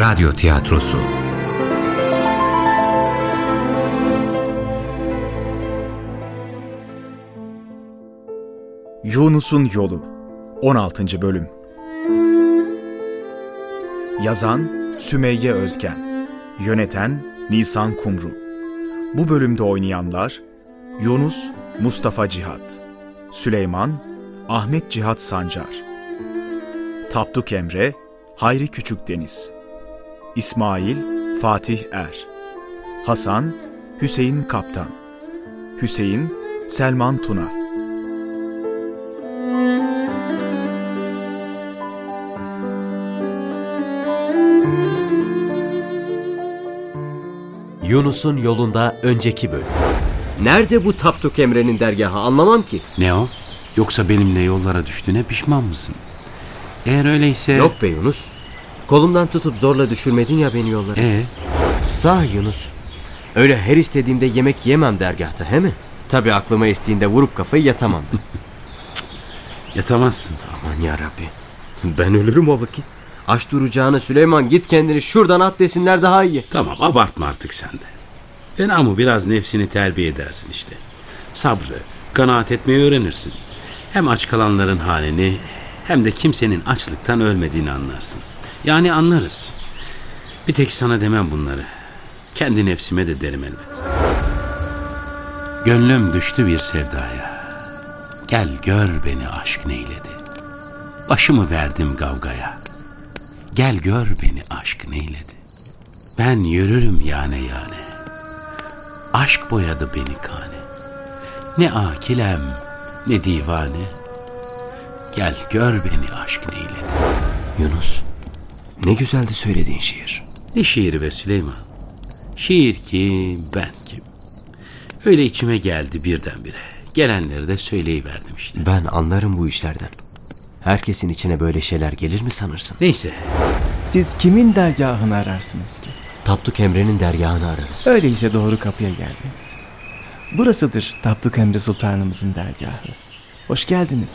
Radyo Tiyatrosu. Yunus'un Yolu 16. Bölüm. Yazan Sümeyye Özgen, yöneten Nisan Kumru. Bu bölümde oynayanlar: Yunus Mustafa Cihat, Süleyman Ahmet Cihat Sancar, Tapduk Emre Hayri Küçükdeniz, İsmail Fatih Er, Hasan Hüseyin Kaptan, Hüseyin Selman Tuna. Yunus'un Yolunda önceki bölüm. Nerede bu Tapduk Emre'nin dergahı, anlamam ki. Ne o? Yoksa benimle yollara düştüğüne pişman mısın? Eğer öyleyse... Yok be Yunus. Kolumdan tutup zorla düşürmedin ya beni yollara. Sağ Yunus. Öyle her istediğimde yemek yemem dergahta, he mi? Tabii aklıma estiğinde vurup kafayı yatamam. Yatamazsın. Aman yarabbi. Ben ölürüm o vakit. Aç duracağına Süleyman, git kendini şuradan at desinler daha iyi. Tamam, abartma artık sen de. Fena mı biraz nefsini terbiye edersin işte. Sabrı, kanaat etmeyi öğrenirsin. Hem aç kalanların halini... Hem de kimsenin açlıktan ölmediğini anlarsın. Yani anlarız. Bir tek sana demem bunları. Kendi nefsime de derim elbet. Gönlüm düştü bir sevdaya. Gel gör beni aşk neyledi. Başımı verdim kavgaya. Gel gör beni aşk neyledi. Ben yürürüm yane yane. Aşk boyadı beni kane. Ne akilem ne divane. Gel gör beni aşk neyledi. Yunus, ne güzeldi söylediğin şiir. Ne şiiri be Süleyman? Şiir kim, ben kim? Öyle içime geldi birdenbire. Gelenleri de söyleyiverdim işte. Ben anlarım bu işlerden. Herkesin içine böyle şeyler gelir mi sanırsın? Neyse. Siz kimin dergahını ararsınız ki? Tapduk Emre'nin dergahını ararız. Öyleyse doğru kapıya geldiniz. Burasıdır Tapduk Emre Sultanımızın dergahı. Hoş geldiniz.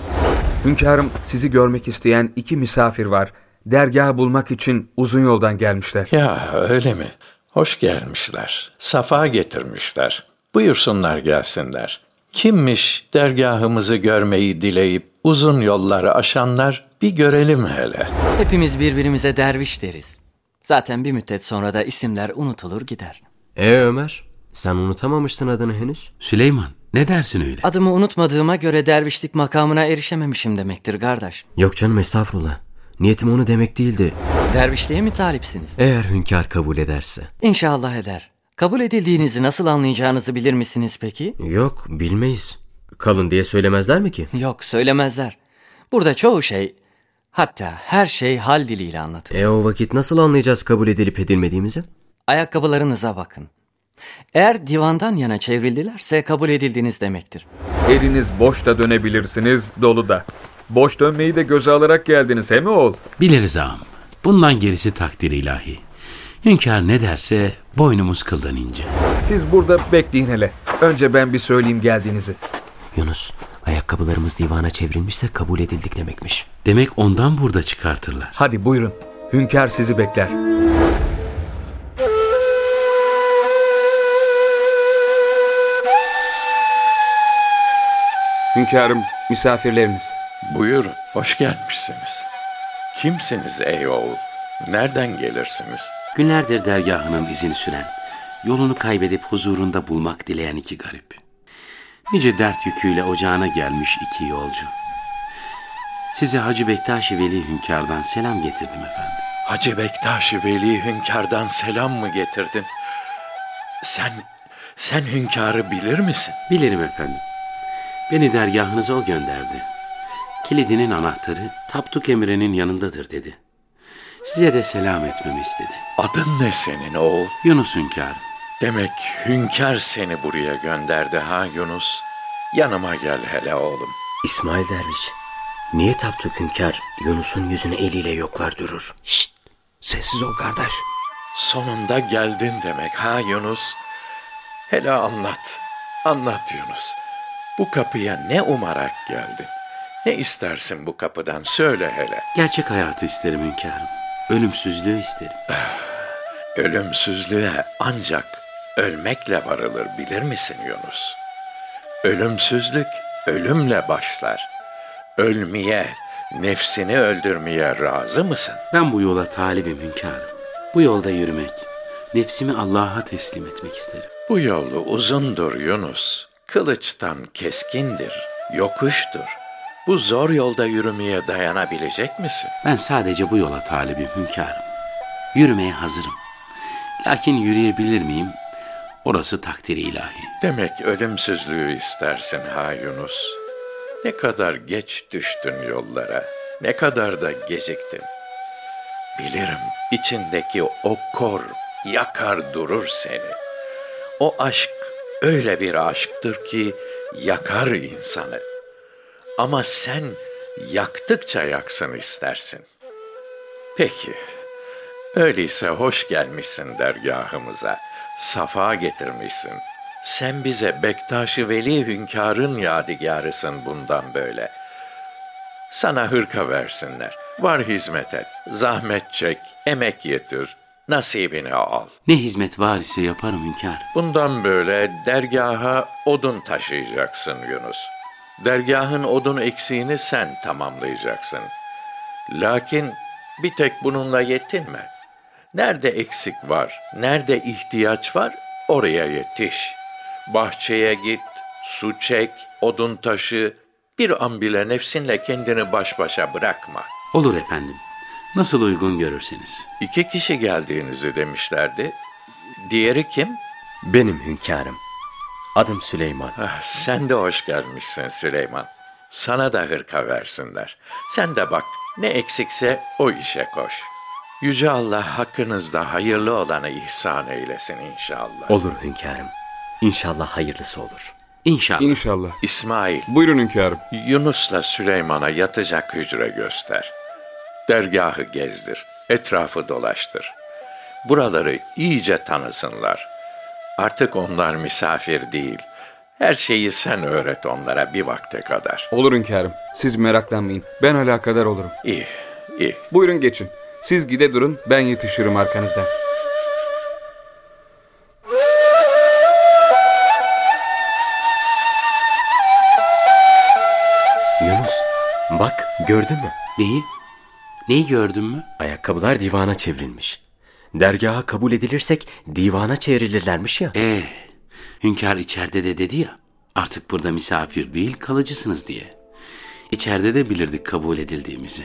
Hünkârım, sizi görmek isteyen iki misafir var. Dergahı bulmak için uzun yoldan gelmişler. Ya öyle mi? Hoş gelmişler. Safa getirmişler. Buyursunlar gelsinler. Kimmiş dergahımızı görmeyi dileyip uzun yolları aşanlar, bir görelim hele. Hepimiz birbirimize derviş deriz. Zaten bir müddet sonra da isimler unutulur gider. Ömer, sen unutamamışsın adını henüz. Süleyman, ne dersin öyle? Adımı unutmadığıma göre dervişlik makamına erişememişim demektir kardeş. Yok canım, estağfurullah. Niyetim onu demek değildi. Dervişliğe mi talipsiniz? Eğer hünkâr kabul ederse. İnşallah eder. Kabul edildiğinizi nasıl anlayacağınızı bilir misiniz peki? Yok, bilmeyiz. Kalın diye söylemezler mi ki? Yok, söylemezler. Burada çoğu şey, hatta her şey hal diliyle anlatılır. O vakit nasıl anlayacağız kabul edilip edilmediğimizi? Ayakkabılarınıza bakın. Eğer divandan yana çevrildilerse kabul edildiniz demektir. Eliniz boş da dönebilirsiniz, dolu da. Boş dönmeyi de göze alarak geldiniz, he mi oğul? Biliriz ağam. Bundan gerisi takdir ilahi. Hünkâr ne derse boynumuz kıldan ince. Siz burada bekleyin hele. Önce ben bir söyleyeyim geldiğinizi. Yunus, ayakkabılarımız divana çevrilmişse kabul edildik demekmiş. Demek ondan burada çıkartırlar. Hadi buyurun. Hünkâr sizi bekler. Hünkârım, misafirleriniz. Buyur, hoş gelmişsiniz. Kimsiniz ey oğul? Nereden gelirsiniz? Günlerdir dergahının izini süren, yolunu kaybedip huzurunda bulmak dileyen iki garip. Nice dert yüküyle ocağına gelmiş iki yolcu. Size Hacı Bektaş-ı Veli Hünkâr'dan selam getirdim efendim. Hacı Bektaş-ı Veli Hünkâr'dan selam mı getirdin? Sen hünkârı bilir misin? Bilirim efendim. Beni dergahınıza o gönderdi. Kilidinin anahtarı Tapduk Emre'nin yanındadır dedi. Size de selam etmemi istedi. Adın ne senin oğul? Yunus hünkârım. Demek hünkâr seni buraya gönderdi ha Yunus? Yanıma gel hele oğlum. İsmail derviş, niye Tapduk hünkâr Yunus'un yüzünü eliyle yoklar durur? Şşt, sessiz ol kardeş. Sonunda geldin demek ha Yunus? Hele anlat Yunus. Bu kapıya ne umarak geldin? Ne istersin bu kapıdan? Söyle hele. Gerçek hayatı isterim hünkârım. ölümsüzlüğü isterim. Ölümsüzlüğe ancak ölmekle varılır, bilir misin Yunus? Ölümsüzlük ölümle başlar. Ölmeye, nefsini öldürmeye razı mısın? Ben bu yola talibim hünkârım. Bu yolda yürümek, nefsimi Allah'a teslim etmek isterim. Bu yolu uzundur Yunus. Kılıçtan keskindir, yokuştur. Bu zor yolda yürümeye dayanabilecek misin? Ben sadece bu yola talibim hünkârım. Yürümeye hazırım. Lakin yürüyebilir miyim? Orası takdiri ilahi. Demek ölümsüzlüğü istersin ha Yunus. Ne kadar geç düştün yollara. Ne kadar da geciktin. Bilirim içindeki o kor yakar durur seni. O aşk öyle bir aşktır ki yakar insanı. Ama sen yaktıkça yaksın istersin. Peki, öyleyse hoş gelmişsin dergahımıza, safa getirmişsin. Sen bize Bektaş-ı Veli hünkârın yadigarısın bundan böyle. Sana hırka versinler, var hizmet et, zahmet çek, emek yetir, nasibini al. Ne hizmet var ise yaparım hünkâr. Bundan böyle dergaha odun taşıyacaksın Yunus. Dergahın odun eksiğini sen tamamlayacaksın. Lakin bir tek bununla yetinme. Nerede eksik var, nerede ihtiyaç var, oraya yetiş. Bahçeye git, su çek, odun taşı, bir an bile nefsinle kendini baş başa bırakma. Olur efendim, nasıl uygun görürseniz. 2 kişi geldiğinizi demişlerdi. Diğeri kim? Benim hünkârım. Adım Süleyman. Sen de hoş gelmişsin Süleyman. Sana da hırka versinler. Sen de bak, ne eksikse o işe koş. Yüce Allah hakkınızda hayırlı olanı ihsan eylesin inşallah. Olur hünkârım. İnşallah hayırlısı olur. İnşallah. İnşallah. İsmail. Buyurun hünkârım. Yunus'la Süleyman'a yatacak hücre göster. Dergahı gezdir. Etrafı dolaştır. Buraları iyice tanısınlar. Artık onlar misafir değil. Her şeyi sen öğret onlara bir vakte kadar. Olur hünkârım. Siz meraklanmayın. Ben alakadar olurum. İyi, iyi. Buyurun geçin. Siz gide durun. Ben yetişirim arkanızdan. Yunus, bak gördün mü? Neyi? Neyi gördün mü? Ayakkabılar divana çevrilmiş. Dergaha kabul edilirsek divana çevrilirlermiş ya. Hünkâr içeride de dedi ya, artık burada misafir değil kalıcısınız diye. İçeride de bilirdik kabul edildiğimizi.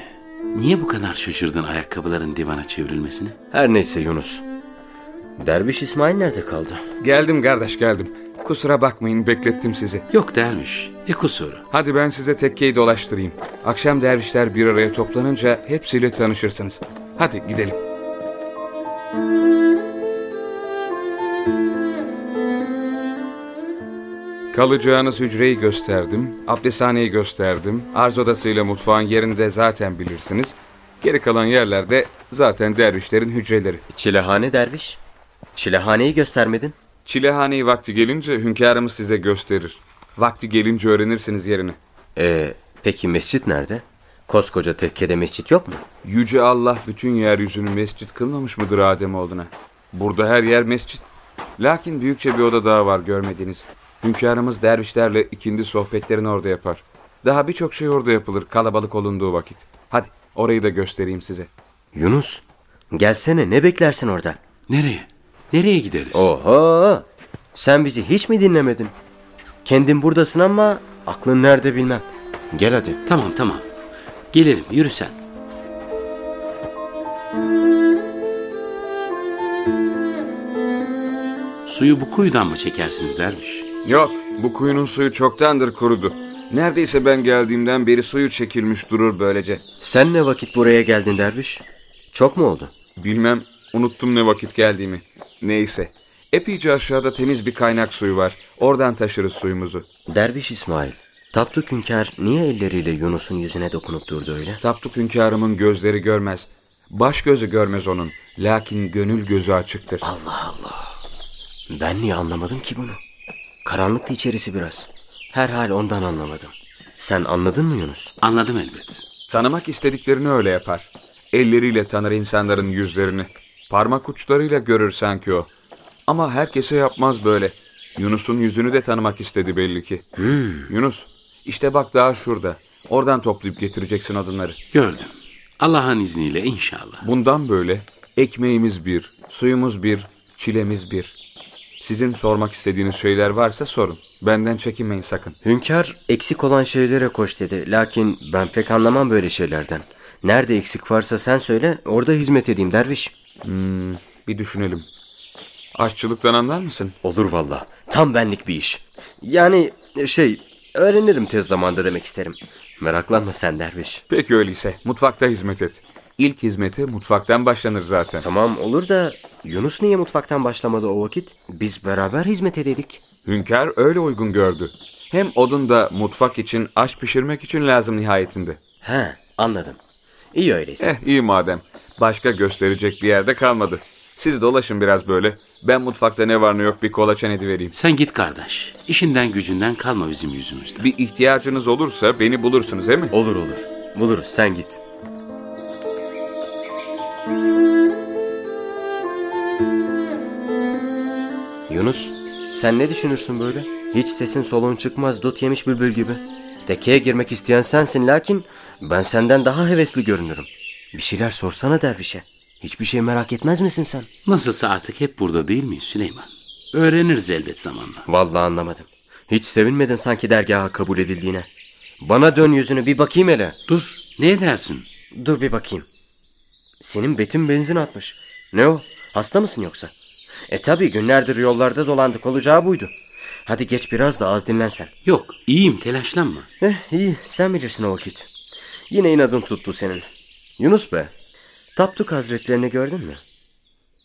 Niye bu kadar şaşırdın ayakkabıların divana çevrilmesine? Her neyse Yunus. Derviş İsmail nerede kaldı? Geldim kardeş geldim. Kusura bakmayın beklettim sizi. Yok derviş, ne kusuru? Hadi ben size tekkeyi dolaştırayım. Akşam dervişler bir araya toplanınca hepsiyle tanışırsınız. Hadi gidelim. Kalacağınız hücreyi gösterdim, abdesthaneyi gösterdim, arz odasıyla mutfağın yerini de zaten bilirsiniz. Geri kalan yerlerde zaten dervişlerin hücreleri. Çilehane derviş, çilehaneyi göstermedin. Çilehaneyi vakti gelince hünkârımız size gösterir. Vakti gelince öğrenirsiniz yerini. Peki mescit nerede? Koskoca tekkede mescit yok mu? Yüce Allah bütün yeryüzünü mescit kılmamış mıdır Ademoğluna? Burada her yer mescit. Lakin büyükçe bir oda daha var görmediğiniz. Hünkârımız dervişlerle ikindi sohbetlerini orada yapar. Daha birçok şey orada yapılır kalabalık olunduğu vakit. Hadi orayı da göstereyim size. Yunus, gelsene ne beklersin orada? Nereye? Nereye gideriz? Oho! Sen bizi hiç mi dinlemedin? Kendin buradasın ama aklın nerede bilmem. Gel hadi. Tamam. Gelirim, yürü sen. Suyu bu kuyudan mı çekersiniz dermiş? Yok, bu kuyunun suyu çoktandır kurudu. Neredeyse ben geldiğimden beri suyu çekilmiş durur böylece. Sen ne vakit buraya geldin derviş? Çok mu oldu? Bilmem, unuttum ne vakit geldiğimi. Neyse, epeyce aşağıda temiz bir kaynak suyu var. Oradan taşırız suyumuzu. Derviş İsmail, Tapduk hünkâr niye elleriyle Yunus'un yüzüne dokunup durdu öyle? Tapduk hünkârımın gözleri görmez. Baş gözü görmez onun. Lakin gönül gözü açıktır. Allah Allah. Ben niye anlamadım ki bunu? Karanlıktı içerisi biraz. Herhal ondan anlamadım. Sen anladın mı Yunus? Anladım elbet. Tanımak istediklerini öyle yapar. Elleriyle tanır insanların yüzlerini. Parmak uçlarıyla görür sanki o. Ama herkese yapmaz böyle. Yunus'un yüzünü de tanımak istedi belli ki. Yunus, işte bak daha şurada. Oradan toplayıp getireceksin odunları. Gördüm. Allah'ın izniyle inşallah. Bundan böyle ekmeğimiz bir, suyumuz bir, çilemiz bir. Sizin sormak istediğiniz şeyler varsa sorun. Benden çekinmeyin sakın. Hünkâr eksik olan şeylere koş dedi. Lakin ben pek anlamam böyle şeylerden. Nerede eksik varsa sen söyle, orada hizmet edeyim derviş. Bir düşünelim. Aşçılıktan anlar mısın? Olur valla. Tam benlik bir iş. Yani öğrenirim tez zamanda demek isterim. Meraklanma sen derviş. Peki öyleyse mutfakta hizmet et. İlk hizmeti mutfaktan başlanır zaten. Tamam olur da Yunus niye mutfaktan başlamadı o vakit? Biz beraber hizmet ededik. Hünkâr öyle uygun gördü. Hem odun da mutfak için, aş pişirmek için lazım nihayetinde. He, anladım. İyi öyleyse. İyi madem. Başka gösterecek bir yerde kalmadı. Siz dolaşın biraz böyle. Ben mutfakta ne var ne yok bir kolaçan edivereyim. Sen git kardeş. İşinden gücünden kalma bizim yüzümüzden. Bir ihtiyacınız olursa beni bulursunuz değil mi? Olur. Buluruz, sen git. Yunus, sen ne düşünürsün böyle? Hiç sesin soluğun çıkmaz, dut yemiş bülbül gibi. Tekeye girmek isteyen sensin, lakin ben senden daha hevesli görünürüm. Bir şeyler sorsana dervişe. Hiçbir şey merak etmez misin sen? Nasılsa artık hep burada değil miyiz Süleyman? Öğreniriz elbet zamanla. Vallahi anlamadım. Hiç sevinmedin sanki dergaha kabul edildiğine. Bana dön yüzünü bir bakayım hele. Dur, ne edersin? Dur bir bakayım. Senin betin benzin atmış. Ne o? Hasta mısın yoksa? Tabii günlerdir yollarda dolandık, olacağı buydu. Hadi geç biraz da az dinlen sen. Yok, iyiyim, telaşlanma. İyi, sen bilirsin o vakit. Yine inadın tuttu senin. Yunus be, Tapduk Hazretlerini gördün mü?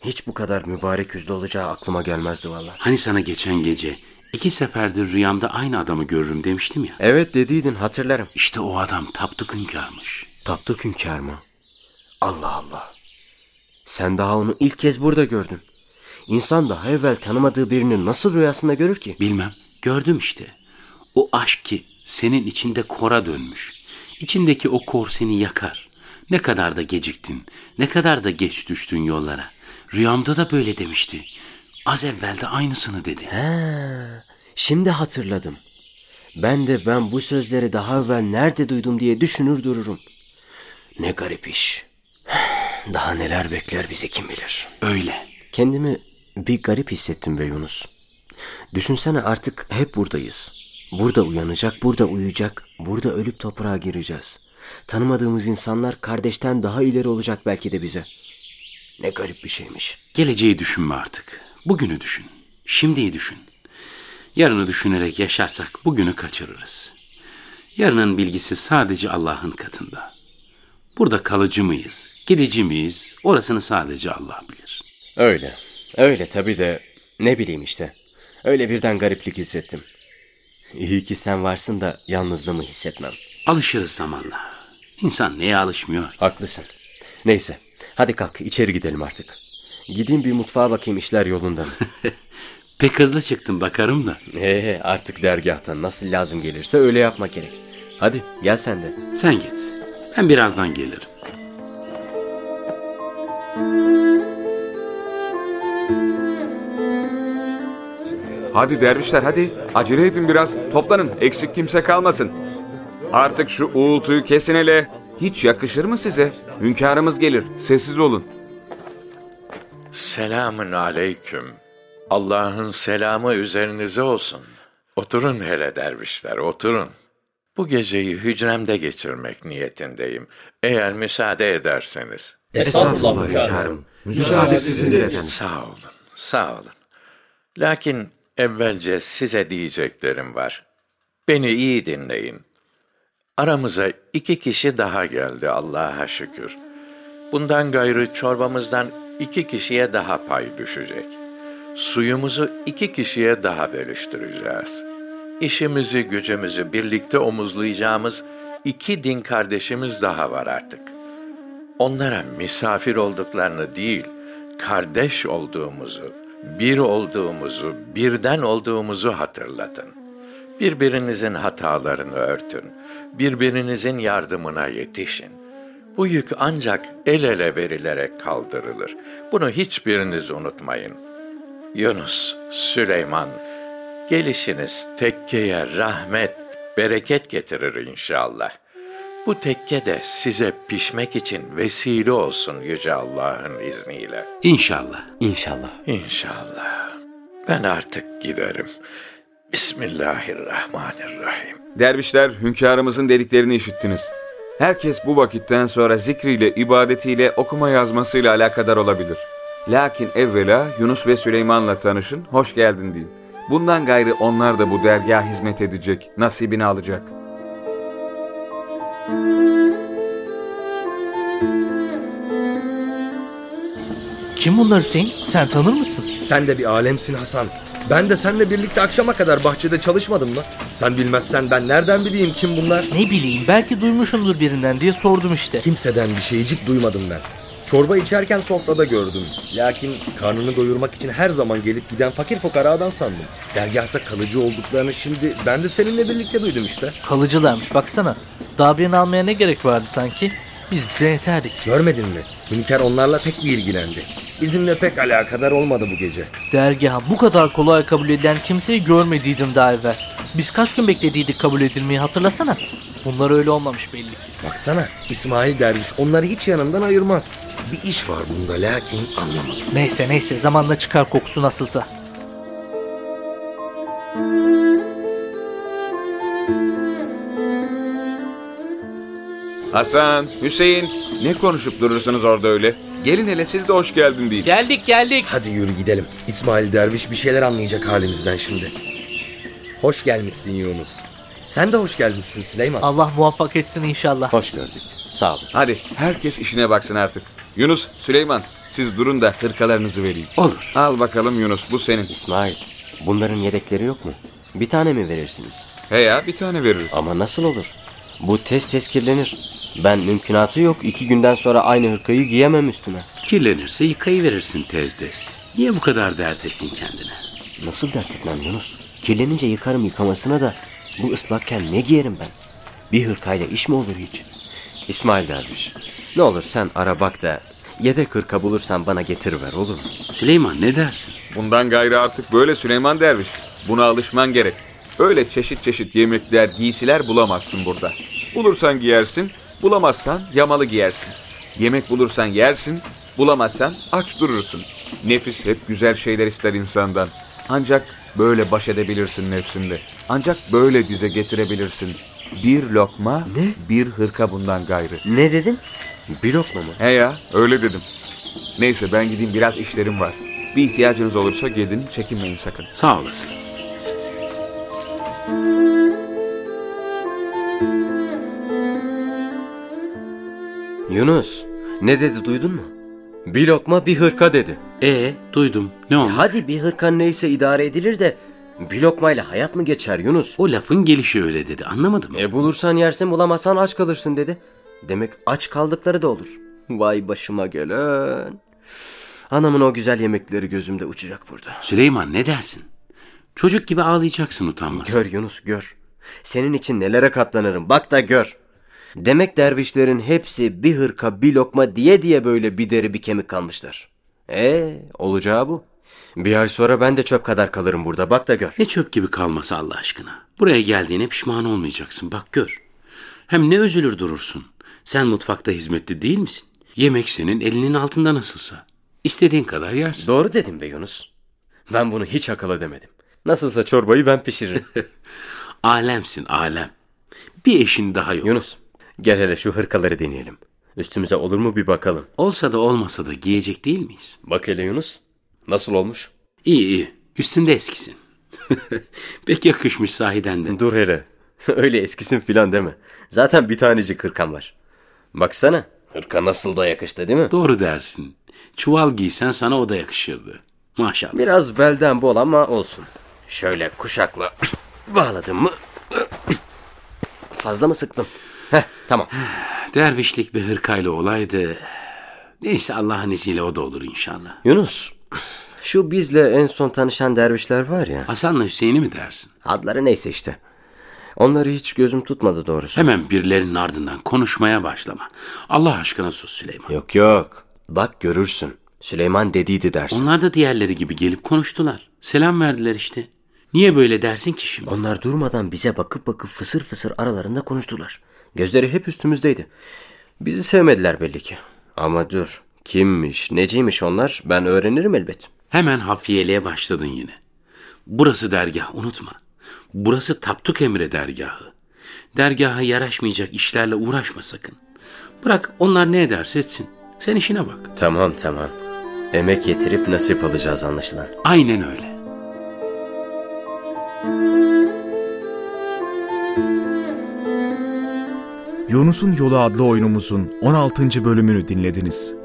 Hiç bu kadar mübarek yüzlü olacağı aklıma gelmezdi vallahi. Hani sana geçen gece 2 seferdir rüyamda aynı adamı görürüm demiştim ya. Evet dediydin, hatırlarım. İşte o adam Tapduk hünkârmış. Tapduk hünkâr mı? Allah Allah. Sen daha onu ilk kez burada gördün. İnsan daha evvel tanımadığı birini nasıl rüyasında görür ki? Bilmem, gördüm işte. O aşk ki senin içinde kora dönmüş. İçindeki o kor seni yakar. Ne kadar da geciktin, ne kadar da geç düştün yollara. Rüyamda da böyle demişti. Az evvel de aynısını dedi. Şimdi hatırladım. Ben bu sözleri daha evvel nerede duydum diye düşünür dururum. Ne garip iş. Daha neler bekler bizi kim bilir. Öyle. Kendimi bir garip hissettim be Yunus. Düşünsene artık hep buradayız. Burada uyanacak, burada uyuyacak, burada ölüp toprağa gireceğiz. Tanımadığımız insanlar kardeşten daha ileri olacak belki de bize. Ne garip bir şeymiş. Geleceği düşünme artık. Bugünü düşün. Şimdiyi düşün. Yarını düşünerek yaşarsak bugünü kaçırırız. Yarının bilgisi sadece Allah'ın katında. Burada kalıcı mıyız, gidici miyiz? Orasını sadece Allah bilir. Öyle tabii de ne bileyim işte. Öyle birden gariplik hissettim. İyi ki sen varsın da yalnızlığımı hissetmem. Alışırız zamanla. İnsan neye alışmıyor? Haklısın. Neyse, hadi kalk içeri gidelim artık. Gideyim bir mutfağa bakayım, işler yolunda mı? Pek hızlı çıktım bakarım da. Artık dergâhtan nasıl lazım gelirse öyle yapma gerek. Hadi gel sen de. Sen git. Ben birazdan gelirim. Hadi dervişler hadi. Acele edin biraz. Toplanın. Eksik kimse kalmasın. Artık şu uğultuyu kesin hele. Hiç yakışır mı size? Hünkârımız gelir. Sessiz olun. Selamün aleyküm. Allah'ın selamı üzerinize olsun. Oturun hele dervişler, oturun. Bu geceyi hücremde geçirmek niyetindeyim. Eğer müsaade ederseniz. Estağfurullah hünkârım. Müsaade sizindir efendim. Sağ olun. Lakin evvelce size diyeceklerim var. Beni iyi dinleyin. Aramıza 2 kişi daha geldi Allah'a şükür. Bundan gayrı çorbamızdan 2 kişiye daha pay düşecek. Suyumuzu 2 kişiye daha bölüştüreceğiz. İşimizi gücümüzü birlikte omuzlayacağımız 2 din kardeşimiz daha var artık. Onlara misafir olduklarını değil, kardeş olduğumuzu, bir olduğumuzu, birden olduğumuzu hatırlatın. Birbirinizin hatalarını örtün. Birbirinizin yardımına yetişin. Bu yük ancak el ele verilerek kaldırılır. Bunu hiçbiriniz unutmayın. Yunus, Süleyman, gelişiniz tekkeye rahmet, bereket getirir inşallah. Bu tekke de size pişmek için vesile olsun Yüce Allah'ın izniyle. İnşallah. İnşallah. İnşallah. Ben artık giderim. Bismillahirrahmanirrahim. Dervişler, hünkârımızın dediklerini işittiniz. Herkes bu vakitten sonra zikriyle, ibadetiyle, okuma yazmasıyla alakadar olabilir. Lakin evvela Yunus ve Süleyman'la tanışın, hoş geldin deyin. Bundan gayrı onlar da bu dergaha hizmet edecek, nasibini alacak. Kim bunlar Hüseyin? Sen tanır mısın? Sen de bir alemsin Hasan. Ben de seninle birlikte akşama kadar bahçede çalışmadım mı? Sen bilmezsen ben nereden bileyim kim bunlar? Ne bileyim, belki duymuşumdur birinden diye sordum işte. Kimseden bir şeycik duymadım ben. Çorba içerken sofrada gördüm. Lakin karnını doyurmak için her zaman gelip giden fakir fukaradan sandım. Dergâhta kalıcı olduklarını şimdi ben de seninle birlikte duydum işte. Kalıcılarmış baksana. Daha birini almaya ne gerek vardı sanki? Biz bize yeterdik. Görmedin mi? Hünkâr onlarla pek bir ilgilendi. Bizimle pek alakadar olmadı bu gece. Dergaha bu kadar kolay kabul edilen kimseyi görmediydim daha evvel. Biz kaç gün beklediydik kabul edilmeyi, hatırlasana. Bunlar öyle olmamış belli ki. Baksana, İsmail derviş onları hiç yanından ayırmaz. Bir iş var bunda lakin anlamadım. Neyse zamanla çıkar kokusu nasılsa. Hasan, Hüseyin, ne konuşup durursunuz orada öyle? Gelin hele siz de hoş geldin deyin. Geldik. Hadi yürü gidelim. İsmail derviş bir şeyler anlayacak halimizden şimdi. Hoş gelmişsin Yunus. Sen de hoş gelmişsin Süleyman. Allah muvaffak etsin inşallah. Hoş gördük. Sağ olun. Hadi herkes işine baksın artık. Yunus, Süleyman, siz durun da hırkalarınızı vereyim. Olur. Al bakalım Yunus, bu senin. İsmail, bunların yedekleri yok mu? Bir tane mi verirsiniz? He ya, bir tane veririz. Ama nasıl olur? Bu tez kirlenir. Ben mümkünatı yok, 2 günden sonra aynı hırkayı giyemem üstüme. Kirlenirse yıkayıverirsin tez. Niye bu kadar dert ettin kendine? Nasıl dert etmem Yunus? Kirlenince yıkarım yıkamasına da bu ıslakken ne giyerim ben? Bir hırkayla iş mi olur hiç? İsmail derviş, ne olur sen ara bak da yedek hırka bulursan bana getiriver, olur mu? Süleyman, ne dersin? Bundan gayrı artık böyle Süleyman derviş. Buna alışman gerek. Öyle çeşit çeşit yemekler, giysiler bulamazsın burada. Bulursan giyersin, bulamazsan yamalı giyersin. Yemek bulursan yersin, bulamazsan aç durursun. Nefis hep güzel şeyler ister insandan. Ancak böyle baş edebilirsin nefsinde. Ancak böyle dize getirebilirsin. Bir lokma, ne? Bir hırka bundan gayrı. Ne dedin? Bir lokma mı? He ya, öyle dedim. Neyse ben gideyim, biraz işlerim var. Bir ihtiyacınız olursa gelin, çekinmeyin sakın. Sağ olasın. Yunus, ne dedi duydun mu? Bir lokma bir hırka dedi. Duydum, ne oldu? Hadi bir hırka neyse idare edilir de bir lokmayla hayat mı geçer Yunus? O lafın gelişi öyle dedi, anlamadım. Bulursan yersin, bulamazsan aç kalırsın dedi. Demek aç kaldıkları da olur. Vay başıma gelen. Anamın o güzel yemekleri gözümde uçacak burada. Süleyman, ne dersin? Çocuk gibi ağlayacaksın utanmasın. Gör Yunus, gör. Senin için nelere katlanırım, bak da gör. Demek dervişlerin hepsi bir hırka bir lokma diye böyle bir deri bir kemik kalmışlar. Olacağı bu. Bir ay sonra ben de çöp kadar kalırım burada, bak da gör. Ne çöp gibi kalması Allah aşkına. Buraya geldiğine pişman olmayacaksın, bak gör. Hem ne üzülür durursun. Sen mutfakta hizmetli değil misin? Yemek senin elinin altında nasılsa. İstediğin kadar yersin. Doğru dedim be Yunus. Ben bunu hiç akıl edemedim. Nasılsa çorbayı ben pişiririm. Alemsin alem. Bir eşin daha yok. Yunus, gel hele şu hırkaları deneyelim. Üstümüze olur mu bir bakalım. Olsa da olmasa da giyecek değil miyiz? Bak hele Yunus, nasıl olmuş? İyi. Üstünde eskisin. Pek yakışmış sahiden de. Dur hele. Öyle eskisin filan deme. Zaten bir tanecik hırkam var. Baksana, hırka nasıl da yakıştı değil mi? Doğru dersin. Çuval giysen sana o da yakışırdı. Maşallah. Biraz belden bol ama olsun. Şöyle kuşakla bağladım mı? Fazla mı sıktım? Heh, tamam. Dervişlik bir hırkayla olaydı. Neyse, Allah'ın izniyle o da olur inşallah. Yunus, şu bizle en son tanışan dervişler var ya. Hasan'la Hüseyin'i mi dersin? Adları neyse işte. Onları hiç gözüm tutmadı doğrusu. Hemen birilerinin ardından konuşmaya başlama. Allah aşkına sus Süleyman. Yok. Bak görürsün. Süleyman dediydi dersin. Onlar da diğerleri gibi gelip konuştular. Selam verdiler işte. Niye böyle dersin ki şimdi? Onlar durmadan bize bakıp fısır fısır aralarında konuştular. Gözleri hep üstümüzdeydi. Bizi sevmediler belli ki. Ama dur. Kimmiş, neciymiş onlar? Ben öğrenirim elbet. Hemen hafiyeliğe başladın yine. Burası dergah, unutma. Burası Tapduk Emre dergahı. Dergaha yaraşmayacak işlerle uğraşma sakın. Bırak onlar ne ederse etsin. Sen işine bak. Tamam. Emek yetirip nasip alacağız anlaşılan. Aynen öyle. Yunus'un Yolu adlı oyunumuzun 16. bölümünü dinlediniz.